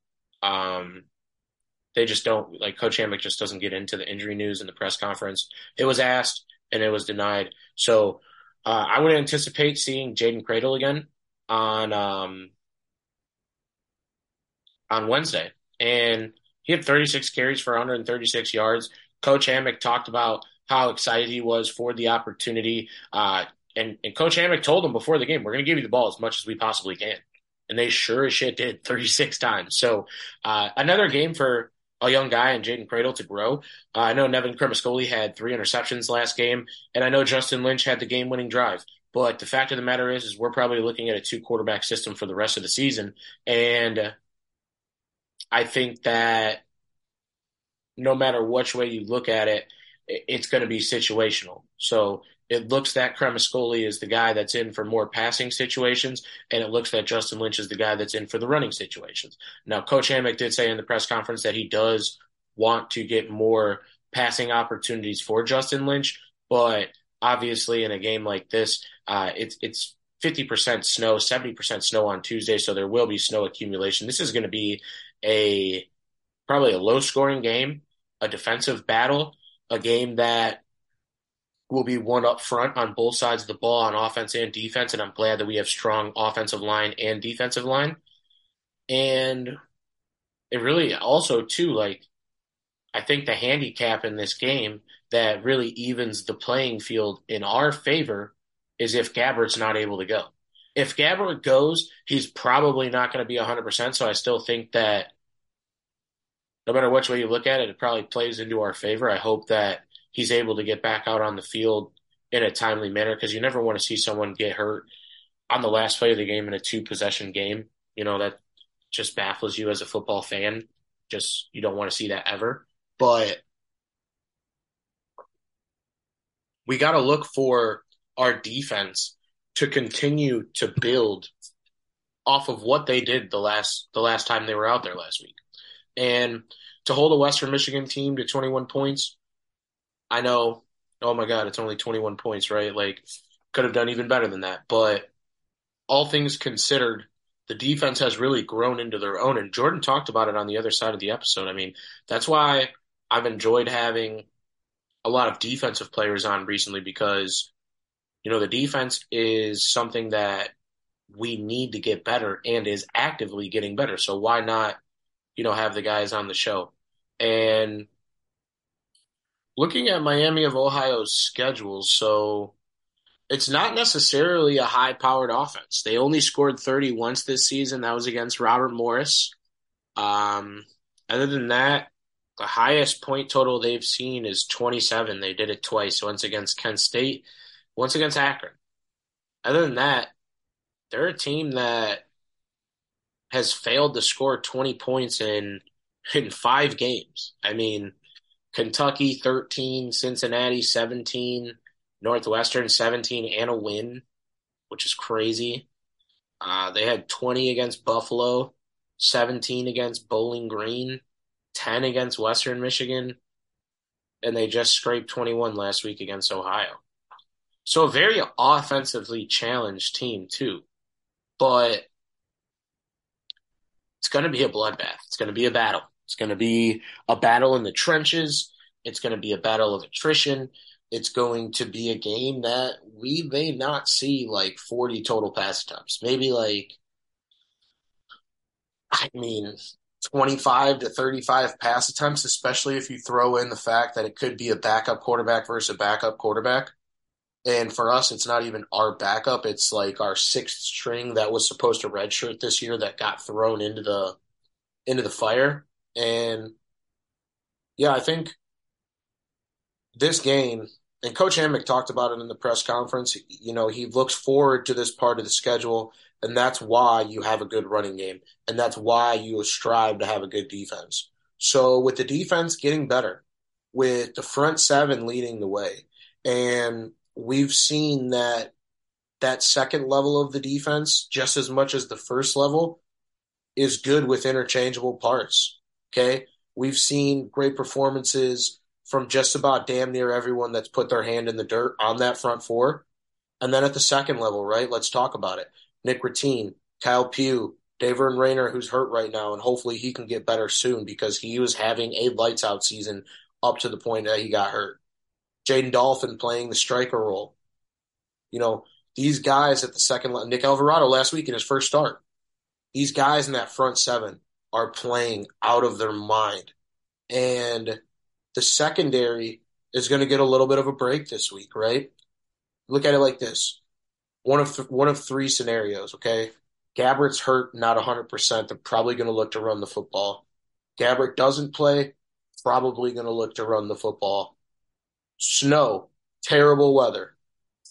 They just don't, like, Coach Hammock just doesn't get into the injury news in the press conference. It was asked and it was denied. So I would anticipate seeing Jaden Cradle again on Wednesday. And he had 36 carries for 136 yards. Coach Hammock talked about how excited he was for the opportunity. And Coach Hammock told him before the game, we're going to give you the ball as much as we possibly can. And they sure as shit did, 36 times. So another game for a young guy and Jaden Cradle to grow. I know Nevin Cremascoli had 3 interceptions last game, and I know Justin Lynch had the game-winning drive. But the fact of the matter is we're probably looking at a 2-quarterback system for the rest of the season. And I think that no matter which way you look at it, it's going to be situational. So it looks that Cremascoli is the guy that's in for more passing situations, and it looks that Justin Lynch is the guy that's in for the running situations. Now, Coach Hammock did say in the press conference that he does want to get more passing opportunities for Justin Lynch, but obviously in a game like this, it's 50% snow, 70% snow on Tuesday, so there will be snow accumulation. This is going to be probably a low-scoring game, a defensive battle, a game that will be one up front on both sides of the ball on offense and defense, and I'm glad that we have strong offensive line and defensive line. And it really also, too, like, I think the handicap in this game that really evens the playing field in our favor is if Gabbert's not able to go. If Gabbert goes, he's probably not going to be 100%, so I still think that no matter which way you look at it, it probably plays into our favor. I hope that he's able to get back out on the field in a timely manner, because you never want to see someone get hurt on the last play of the game in a 2-possession game. You know, that just baffles you as a football fan. Just, you don't want to see that ever. But we got to look for our defense to continue to build off of what they did the last time they were out there last week. And to hold a Western Michigan team to 21 points, I know, oh my God, it's only 21 points, right? Like, could have done even better than that. But all things considered, the defense has really grown into their own. And Jordan talked about it on the other side of the episode. I mean, that's why I've enjoyed having a lot of defensive players on recently, because, you know, the defense is something that we need to get better and is actively getting better. So why not, you know, have the guys on the show? And looking at Miami of Ohio's schedule, so it's not necessarily a high-powered offense. They only scored 30 once this season. That was against Robert Morris. Other than that, the highest point total they've seen is 27. They did it twice, once against Kent State, once against Akron. Other than that, they're a team that has failed to score 20 points in in 5 games. I mean, Kentucky 13, Cincinnati 17, Northwestern 17 and a win, which is crazy. They had 20 against Buffalo, 17 against Bowling Green, 10 against Western Michigan, and they just scraped 21 last week against Ohio. So a very offensively challenged team too, but it's going to be a bloodbath. It's going to be a battle. It's going to be a battle in the trenches. It's going to be a battle of attrition. It's going to be a game that we may not see like 40 total pass attempts. Maybe like, 25 to 35 pass attempts, especially if you throw in the fact that it could be a backup quarterback versus a backup quarterback. And for us, it's not even our backup. It's like our 6th string that was supposed to redshirt this year that got thrown into the fire. And yeah, I think this game, and Coach Hammock talked about it in the press conference, you know, he looks forward to this part of the schedule, and that's why you have a good running game, and that's why you strive to have a good defense. So with the defense getting better, with the front 7 leading the way, and we've seen that that second level of the defense, just as much as the first level, is good with interchangeable parts, okay? We've seen great performances from just about damn near everyone that's put their hand in the dirt on that front 4. And then at the second level, right, let's talk about it. Nick Ratine, Kyle Pugh, Davern Rayner, who's hurt right now, and hopefully he can get better soon because he was having a lights-out season up to the point that he got hurt. Jaden Dolphin playing the striker role. You know, these guys at the second level, Nick Alvarado last week in his first start, these guys in that front 7 are playing out of their mind. And the secondary is going to get a little bit of a break this week, right? Look at it like this. One of 3 scenarios, okay? Gabbert's hurt, not 100%. They're probably going to look to run the football. Gabbert doesn't play, probably going to look to run the football. Snow, terrible weather,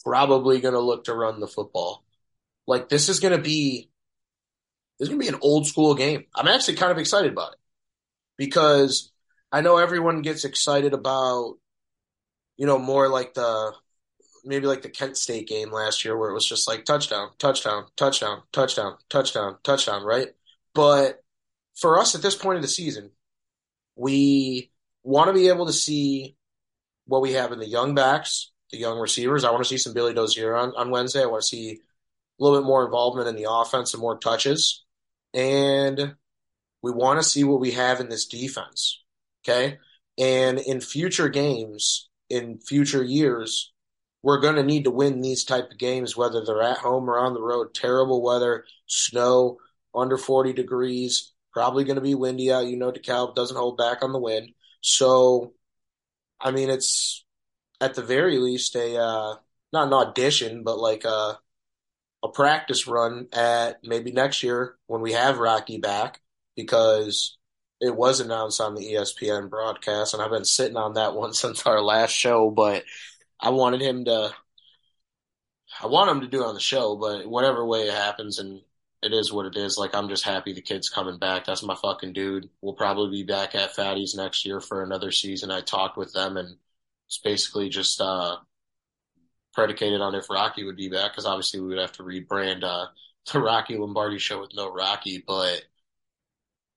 probably going to look to run the football. Like, this is going to be an old school game. I'm actually kind of excited about it because I know everyone gets excited about, you know, more like the Kent State game last year where it was just like touchdown, touchdown, touchdown, touchdown, touchdown, touchdown, right? But for us at this point of the season, we want to be able to see what we have in the young backs, the young receivers. I want to see some Billy Dozier on Wednesday. I want to see a little bit more involvement in the offense and more touches. And we want to see what we have in this defense, okay? And in future games, in future years, we're going to need to win these type of games, whether they're at home or on the road. Terrible weather, snow, under 40 degrees, probably going to be windy out. You know, DeKalb doesn't hold back on the wind. So I mean, it's at the very least not an audition, but like a practice run at maybe next year when we have Rocky back, because it was announced on the ESPN broadcast, and I've been sitting on that one since our last show. But I want him to do it on the show. But whatever way it happens, and it is what it is. Like, I'm just happy the kid's coming back. That's my fucking dude. We'll probably be back at Fatty's next year for another season. I talked with them, and it's basically just predicated on if Rocky would be back, because obviously we would have to rebrand the Rocky Lombardi show with no Rocky, but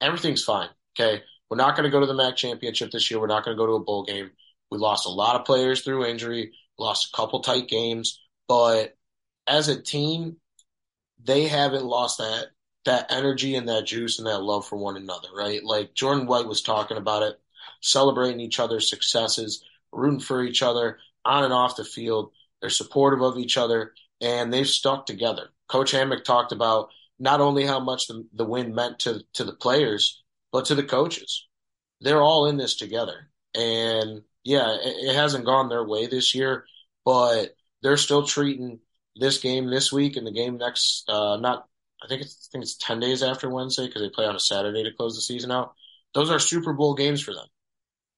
everything's fine, okay? We're not going to go to the MAC championship this year. We're not going to go to a bowl game. We lost a lot of players through injury, lost a couple tight games, but as a team, they haven't lost that energy and that juice and that love for one another, right? Like Jordan White was talking about it, celebrating each other's successes, rooting for each other on and off the field. They're supportive of each other, and they've stuck together. Coach Hammock talked about not only how much the win meant to the players, but to the coaches. They're all in this together. And, yeah, it hasn't gone their way this year, but they're still treating – this game this week and the game next, I think it's 10 days after Wednesday because they play on a Saturday to close the season out. Those are Super Bowl games for them.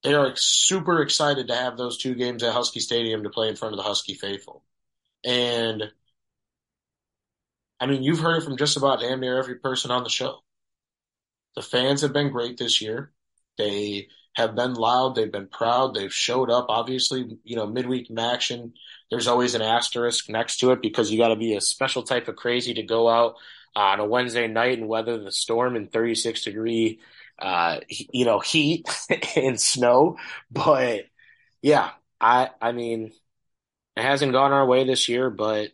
They are super excited to have those 2 games at Husky Stadium to play in front of the Husky faithful. And, I mean, you've heard it from just about damn near every person on the show. The fans have been great this year. They have been loud. They've been proud. They've showed up. Obviously, you know, midweek Maction, there's always an asterisk next to it because you got to be a special type of crazy to go out on a Wednesday night and weather the storm in 36-degree, you know, heat and snow. But yeah, I mean, it hasn't gone our way this year, but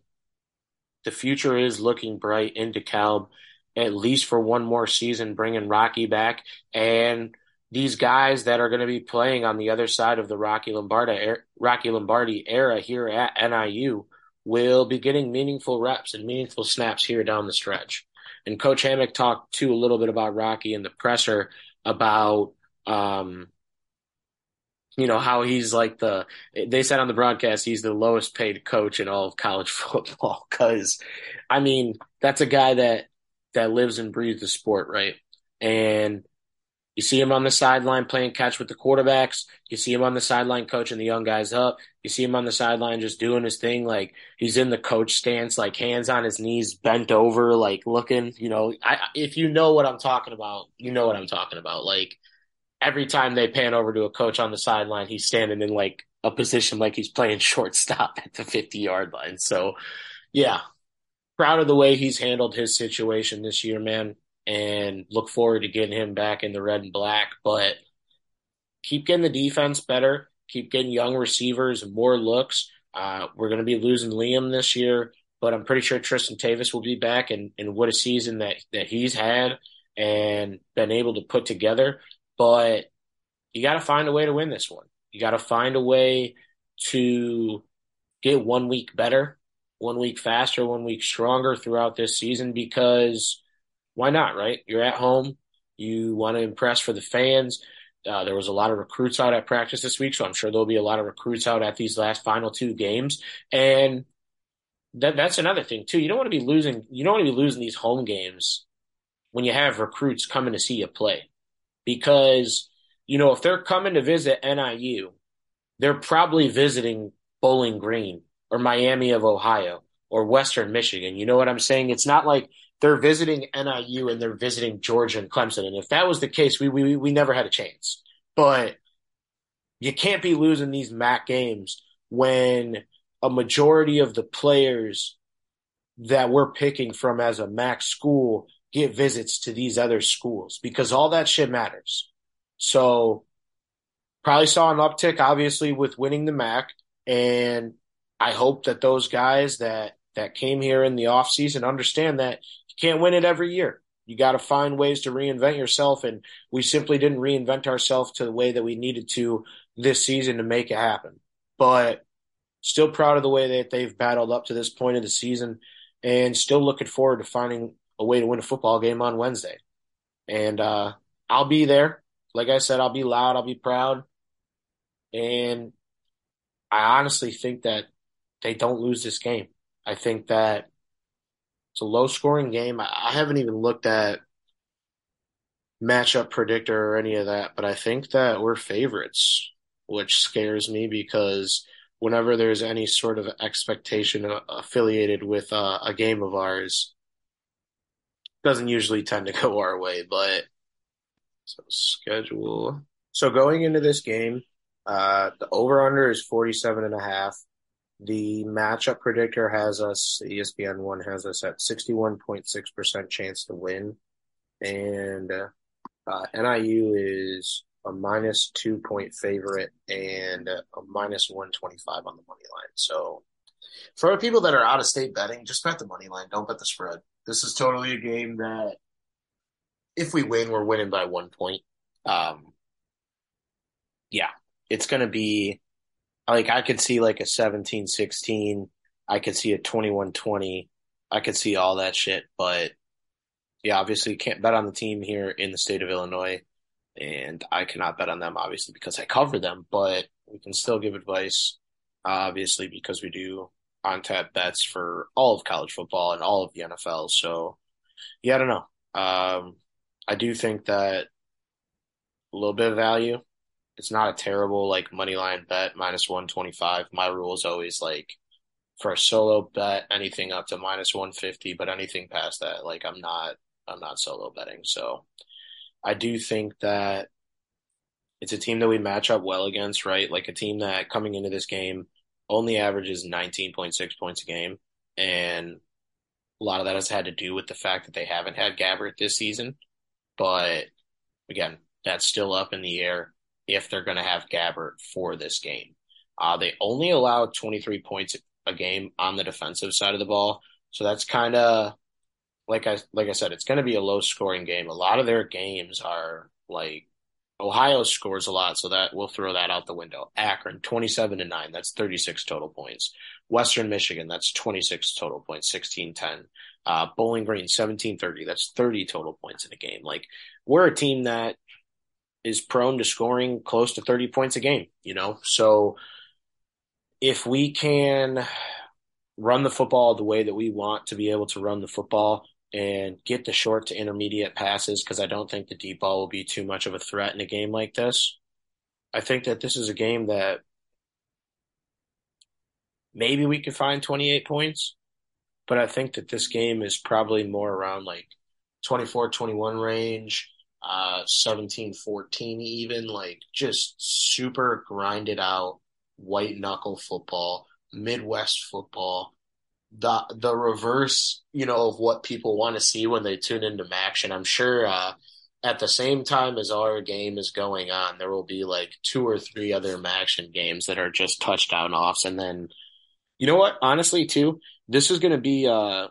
the future is looking bright in DeKalb, at least for one more season, bringing Rocky back. And these guys that are going to be playing on the other side of the Rocky Lombardi era here at NIU will be getting meaningful reps and meaningful snaps here down the stretch. And Coach Hammock talked, too, a little bit about Rocky in the presser about, you know, how he's like they said on the broadcast, he's the lowest paid coach in all of college football because, I mean, that's a guy that lives and breathes the sport, right? And you see him on the sideline playing catch with the quarterbacks. You see him on the sideline coaching the young guys up. You see him on the sideline just doing his thing. Like, he's in the coach stance, like hands on his knees, bent over, like looking, you know, if you know what I'm talking about, you know what I'm talking about. Like, every time they pan over to a coach on the sideline, he's standing in like a position like he's playing shortstop at the 50-yard line. So yeah, proud of the way he's handled his situation this year, man. And look forward to getting him back in the red and black. But keep getting the defense better. Keep getting young receivers more looks. We're going to be losing Liam this year, but I'm pretty sure Tristan Tavis will be back. And what a season that he's had and been able to put together. But you got to find a way to win this one. You got to find a way to get 1 week better, 1 week faster, 1 week stronger throughout this season because – why not, right? You're at home. You want to impress for the fans. There was a lot of recruits out at practice this week, so I'm sure there'll be a lot of recruits out at these last final two games. And that's another thing, too. You don't want to be losing these home games when you have recruits coming to see you play because, you know, if they're coming to visit NIU, they're probably visiting Bowling Green or Miami of Ohio or Western Michigan. You know what I'm saying? It's not like – they're visiting NIU and they're visiting Georgia and Clemson. And if that was the case, we never had a chance. But you can't be losing these MAC games when a majority of the players that we're picking from as a MAC school get visits to these other schools because all that shit matters. So probably saw an uptick, obviously, with winning the MAC. And I hope that those guys that came here in the offseason understand that can't win it every year. You got to find ways to reinvent yourself, and we simply didn't reinvent ourselves to the way that we needed to this season to make it happen. But still proud of the way that they've battled up to this point of the season and still looking forward to finding a way to win a football game on Wednesday. And I'll be there. Like I said, I'll be loud. I'll be proud. And I honestly think that they don't lose this game. I think that it's a low-scoring game. I haven't even looked at matchup predictor or any of that, but I think that we're favorites, which scares me because whenever there's any sort of expectation affiliated with a game of ours, it doesn't usually tend to go our way. But so schedule. So going into this game, the over-under is 47.5. The matchup predictor has us, ESPN1 has us at 61.6% chance to win. And NIU is a minus 2 point favorite and a minus 125 on the money line. So for people that are out of state betting, just bet the money line. Don't bet the spread. This is totally a game that if we win, we're winning by 1 point. Yeah, it's going to be. Like, I could see, like, a 17-16. I could see a 21-20. I could see all that shit. But, yeah, obviously, you can't bet on the team here in the state of Illinois. And I cannot bet on them, obviously, because I cover them. But we can still give advice, obviously, because we do on-tap bets for all of college football and all of the NFL. So, yeah, I don't know. I do think that a little bit of value. It's not a terrible, like, money line bet, minus 125. My rule is always, like, for a solo bet, anything up to minus 150, but anything past that, like, I'm not solo betting. So I do think that It's a team that we match up well against, right? Like a team that coming into this game only averages 19.6 points a game. And a lot of that has had to do with the fact that they haven't had Gabbert this season. But again, that's still up in the air if they're going to have Gabbert for this game. They only allow 23 points a game on the defensive side of the ball. So that's kind of, like I said, it's going to be a low-scoring game. A lot of their games are, like, Ohio scores a lot, so that we'll throw that out the window. Akron, 27-9, that's 36 total points. Western Michigan, that's 26 total points, 16-10. Bowling Green, 17-30, that's 30 total points in a game. Like, we're a team that is prone to scoring close to 30 points a game, you know? So if we can run the football the way that we want to be able to run the football and get the short to intermediate passes, because I don't think the deep ball will be too much of a threat in a game like this, I think that this is a game that maybe we could find 28 points, but I think that this game is probably more around like 24-21 range, 17-14 even, like just super grinded out white knuckle football, Midwest football, the reverse, you know, of what people want to see when they tune into Maction. I'm sure at the same time as our game is going on, there will be like two or three other Maction games that are just touchdown offs. And then, you know what? Honestly, too, this is going to be on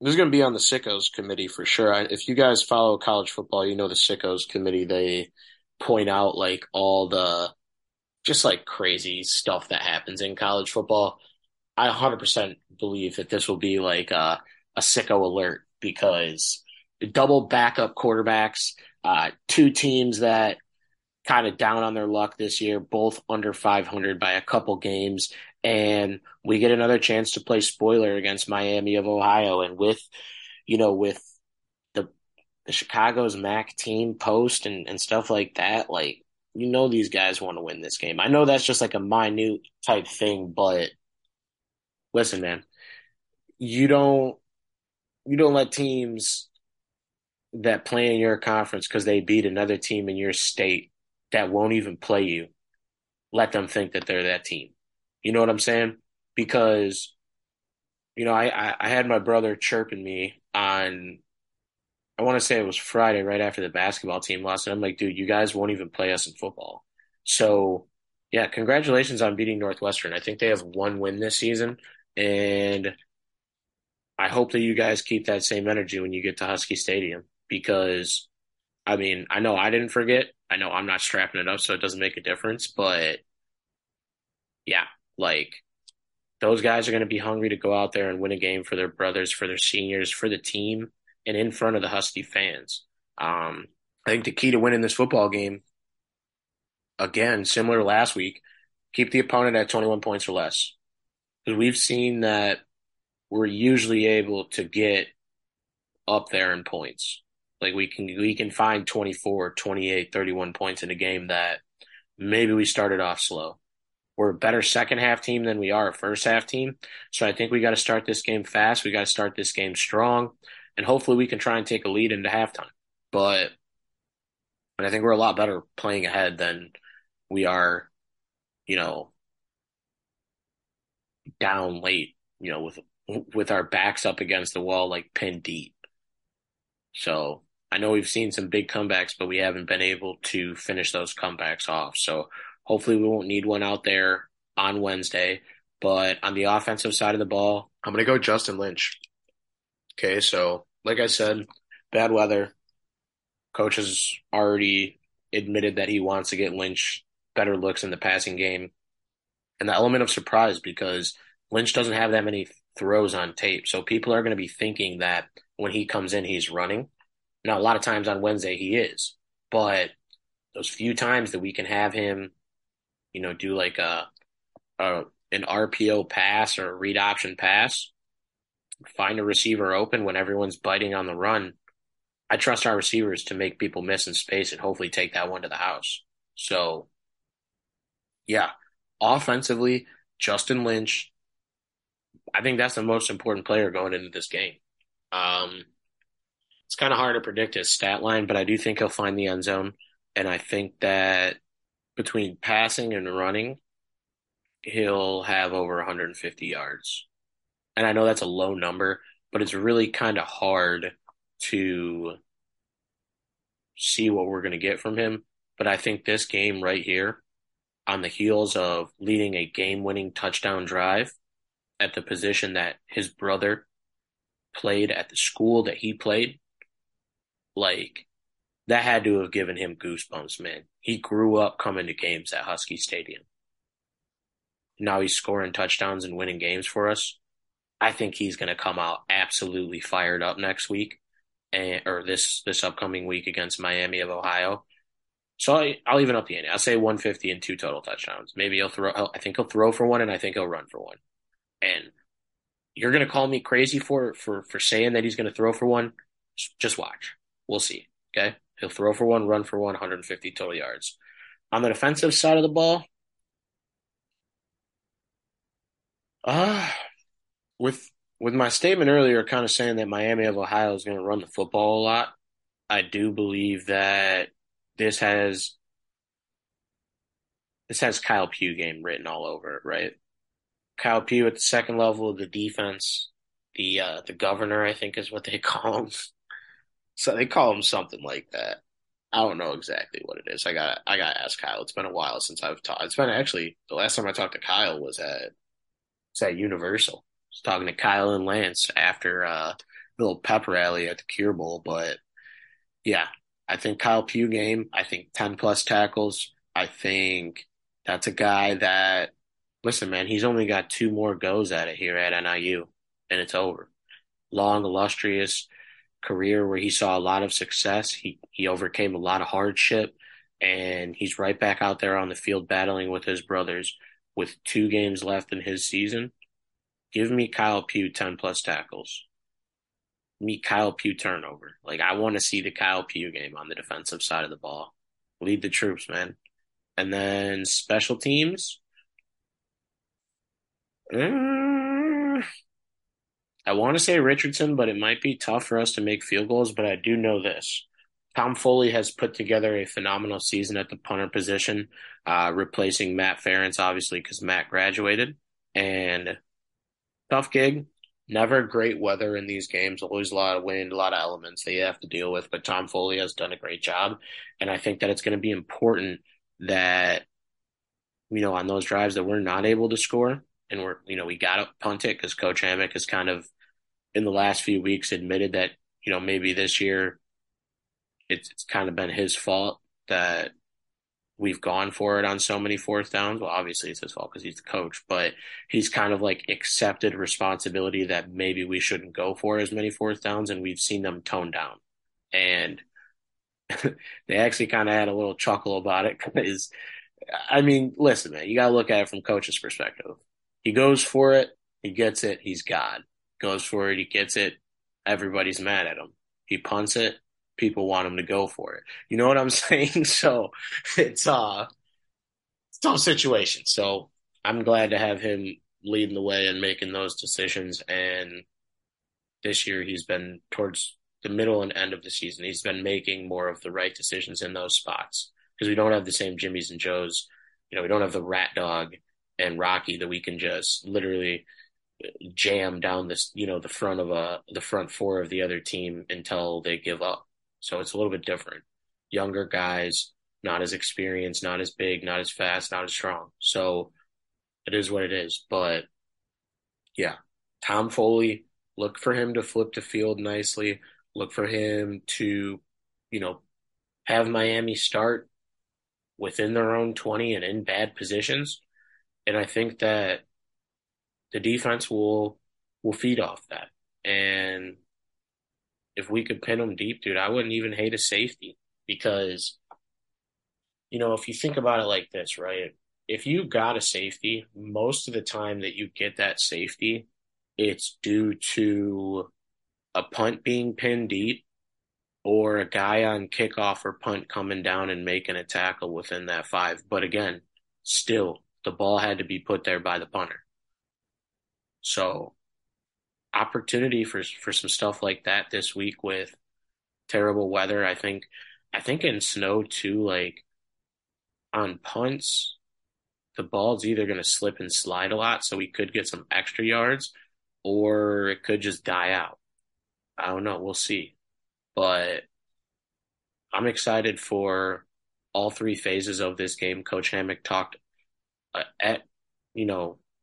the Sickos committee for sure. If you guys follow college football, you know the Sickos committee, they point out like all the just like crazy stuff that happens in college football. I 100% believe that this will be like a sicko alert, because double backup quarterbacks, two teams that kind of down on their luck this year, both under 500 by a couple games. And we get another chance to play spoiler against Miami of Ohio. And with, you know, with the Chicago's MAC team post and stuff like that, like, you know, these guys want to win this game. I know that's just like a minute type thing, but listen, man, you don't let teams that play in your conference because they beat another team in your state that won't even play you, let them think that they're that team. You know what I'm saying? Because, you know, I had my brother chirping me on, I want to say it was Friday right after the basketball team lost, and I'm like, dude, you guys won't even play us in football. So, yeah, congratulations on beating Northwestern. I think they have one win this season, and I hope that you guys keep that same energy when you get to Husky Stadium, because, I mean, I know I didn't forget. I know I'm not strapping it up, so it doesn't make a difference, but yeah, like those guys are going to be hungry to go out there and win a game for their brothers, for their seniors, for the team, and in front of the Husky fans. I think the key to winning this football game, again, similar to last week, keep the opponent at 21 points or less. Because we've seen that we're usually able to get up there in points. Like we can find 24, 28, 31 points in a game that maybe we started off slow. We're a better second-half team than we are a first-half team. So I think we got to start this game fast. We got to start this game strong. And hopefully we can try and take a lead into halftime. But I think we're a lot better playing ahead than we are, you know, down late, you know, with our backs up against the wall, like pinned deep. So I know we've seen some big comebacks, but we haven't been able to finish those comebacks off. So hopefully we won't need one out there on Wednesday. But on the offensive side of the ball, I'm going to go Justin Lynch. Okay, so like I said, bad weather. Coach has already admitted that he wants to get Lynch better looks in the passing game. And the element of surprise, because Lynch doesn't have that many throws on tape. So people are going to be thinking that when he comes in, he's running. Now, a lot of times on Wednesday, he is. But those few times that we can have him, you know, do like an RPO pass or a read option pass, find a receiver open when everyone's biting on the run, I trust our receivers to make people miss in space and hopefully take that one to the house. So, yeah, offensively, Justin Lynch, I think that's the most important player going into this game. It's kind of hard to predict his stat line, but I do think he'll find the end zone. And I think that between passing and running, he'll have over 150 yards. And I know that's a low number, but it's really kind of hard to see what we're going to get from him. But I think this game right here, on the heels of leading a game-winning touchdown drive at the position that his brother played at the school that he played, like, that had to have given him goosebumps, man. He grew up coming to games at Husky Stadium. Now he's scoring touchdowns and winning games for us. I think he's going to come out absolutely fired up next week, or this upcoming week against Miami of Ohio. So I'll even up the ante. I'll say 150 and two total touchdowns. Maybe he'll throw. I think he'll throw for one, and I think he'll run for one. And you're going to call me crazy for saying that he's going to throw for one. Just watch. We'll see. Okay, he'll throw for one, run for one, 150 total yards. On the defensive side of the ball, with my statement earlier kind of saying that Miami of Ohio is going to run the football a lot, I do believe that this has Kyle Pugh game written all over it, right? Kyle Pugh at the second level of the defense, the governor, I think is what they call him. So they call him something like that. I don't know exactly what it is. I got to ask Kyle. It's been a while since I've talked. It's been actually the last time I talked to Kyle was at Universal. I was talking to Kyle and Lance after a little pep rally at the Cure Bowl. But yeah, I think Kyle Pugh game. I think 10+ tackles. I think that's a guy that, listen, man, he's only got two more goes at it here at NIU, and it's over. Long, illustrious career where he saw a lot of success. He overcame a lot of hardship, and he's right back out there on the field battling with his brothers with 2 games left in his season. Give me Kyle Pugh 10+ tackles. Give me Kyle Pugh turnover. Like, I want to see the Kyle Pugh game on the defensive side of the ball. Lead the troops, man. And then special teams. I want to say Richardson, but it might be tough for us to make field goals, but I do know this. Tom Foley has put together a phenomenal season at the punter position, replacing Matt Ferentz, obviously, because Matt graduated. And tough gig, never great weather in these games, always a lot of wind, a lot of elements that you have to deal with, but Tom Foley has done a great job. And I think that it's going to be important that, you know, on those drives that we're not able to score, and we got to punt it because Coach Hammock has kind of in the last few weeks admitted that, you know, maybe this year it's kind of been his fault that we've gone for it on so many fourth downs. Well, obviously it's his fault because he's the coach, but he's kind of like accepted responsibility that maybe we shouldn't go for as many fourth downs, and we've seen them toned down. And they actually kind of had a little chuckle about it because, I mean, listen, man, you got to look at it from coach's perspective. He goes for it, he gets it, he's God. Goes for it, he gets it, everybody's mad at him. He punts it, people want him to go for it. You know what I'm saying? So it's a tough situation. So I'm glad to have him leading the way and making those decisions. And this year he's been towards the middle and end of the season. He's been making more of the right decisions in those spots because we don't have the same Jimmys and Joes. You know, we don't have the rat dog and Rocky that we can just literally jam down this, you know, the front four of the other team until they give up. So it's a little bit different. Younger guys, not as experienced, not as big, not as fast, not as strong. So it is what it is. But yeah, Tom Foley, look for him to flip the field nicely. Look for him to, you know, have Miami start within their own 20 and in bad positions. And I think that the defense will feed off that. And if we could pin them deep, dude, I wouldn't even hate a safety because, you know, if you think about it like this, right, if you got a safety, most of the time that you get that safety, it's due to a punt being pinned deep or a guy on kickoff or punt coming down and making a tackle within that 5. But again, still, the ball had to be put there by the punter. So opportunity for some stuff like that this week with terrible weather. I think I think in snow too, like on punts, the ball's either going to slip and slide a lot, so we could get some extra yards, or it could just die out. I don't know. We'll see. But I'm excited for all three phases of this game. Coach Hammock talked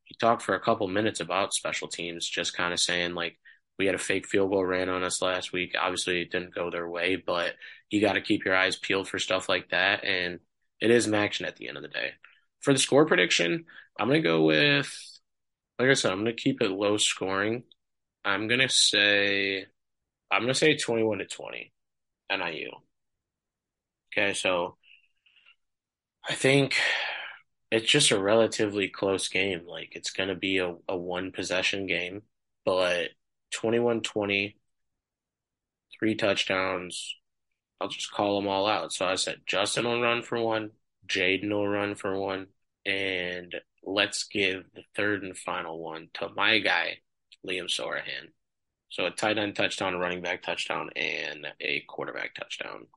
he talked for a couple minutes about special teams, just kind of saying, like, we had a fake field goal ran on us last week. Obviously, it didn't go their way, but you got to keep your eyes peeled for stuff like that. And it is Maction at the end of the day. For the score prediction, I'm going to go with, like I said, I'm going to keep it low scoring. I'm going to say 21-20, NIU. Okay, so I think it's just a relatively close game. Like, it's going to be a one-possession game, but 21-20, 3 touchdowns. I'll just call them all out. So I said Justin will run for 1, Jaden will run for 1, and let's give the third and final one to my guy, Liam Sorahan. So a tight end touchdown, a running back touchdown, and a quarterback touchdown.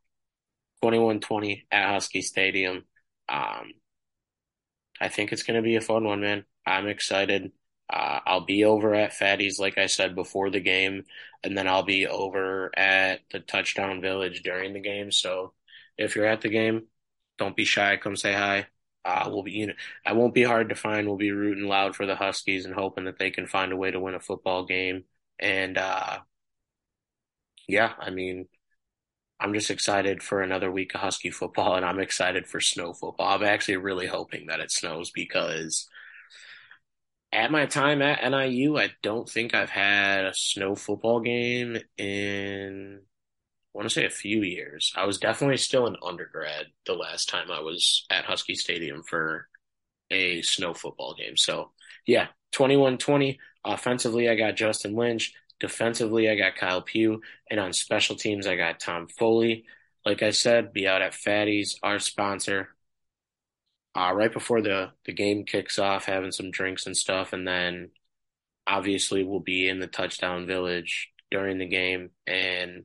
21-20 at Husky Stadium. I think it's going to be a fun one, man. I'm excited. I'll be over at Fatty's, like I said, before the game, and then I'll be over at the Touchdown Village during the game. So if you're at the game, don't be shy. Come say hi. I won't be hard to find. We'll be rooting loud for the Huskies and hoping that they can find a way to win a football game. And, I'm just excited for another week of Husky football, and I'm excited for snow football. I'm actually really hoping that it snows, because at my time at NIU, I don't think I've had a snow football game in, I want to say, a few years. I was definitely still an undergrad the last time I was at Husky Stadium for a snow football game. So, yeah, 21-20. Offensively, I got Justin Lynch. Defensively, I got Kyle Pugh. And on special teams, I got Tom Foley. Like I said, be out at Fatty's, our sponsor, right before the game kicks off, having some drinks and stuff. And then, obviously, we'll be in the Touchdown Village during the game. And,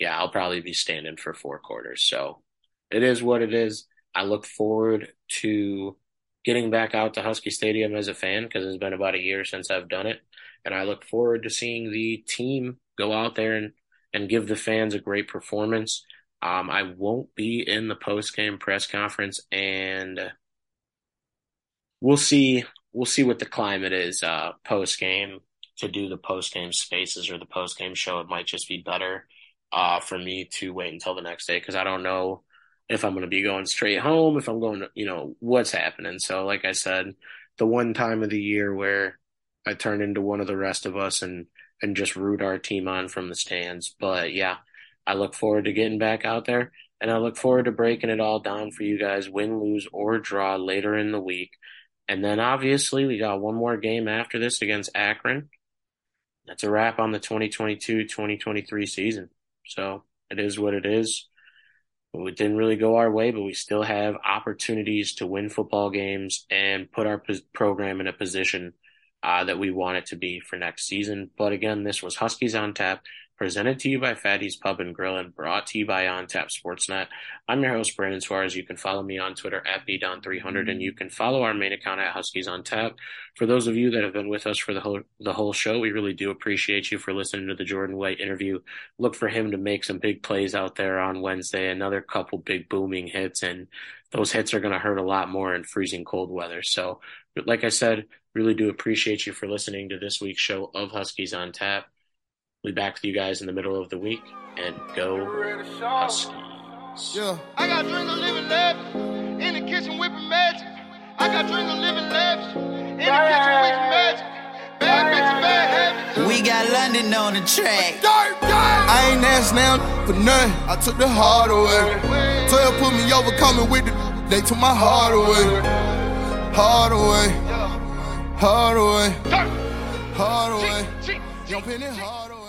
yeah, I'll probably be standing for 4 quarters. So, it is what it is. I look forward to getting back out to Husky Stadium as a fan, because it's been about a year since I've done it. And I look forward to seeing the team go out there and give the fans a great performance. I won't be in the post-game press conference, and we'll see what the climate is post-game. To do the post-game spaces or the post-game show, it might just be better for me to wait until the next day, because I don't know if I'm going to be going straight home, if I'm going to, what's happening. So, like I said, the one time of the year where I turn into one of the rest of us and just root our team on from the stands. But, yeah, I look forward to getting back out there, and I look forward to breaking it all down for you guys, win, lose, or draw later in the week. And then, obviously, we got one more game after this against Akron. That's a wrap on the 2022-2023 season. So it is what it is. It didn't really go our way, but we still have opportunities to win football games and put our program in a position that we want it to be for next season. But again, this was Huskies on Tap, presented to you by Fatty's Pub and Grill and brought to you by On Tap Sportsnet. I'm your host, Brandon Suarez. You can follow me on Twitter at BDON300, and you can follow our main account at Huskies on Tap. For those of you that have been with us for the whole show, we really do appreciate you for listening to the Jordan White interview. Look for him to make some big plays out there on Wednesday, another couple big booming hits, and those hits are going to hurt a lot more in freezing cold weather. So, like I said, really do appreciate you for listening to this week's show of Huskies on Tap. We'll be back with you guys in the middle of the week, and go Huskies. Yeah. I got dreams of living lavish in the kitchen whipping magic. I got dreams of living lavish in the kitchen whipping magic. Bad bitches, bad habits. We got London on the track. I ain't asked now for nothing. I took the heart away. 12 put me over, coming with it. They took my heart away. Heart away. Hard away, hard away, jump in it hard away.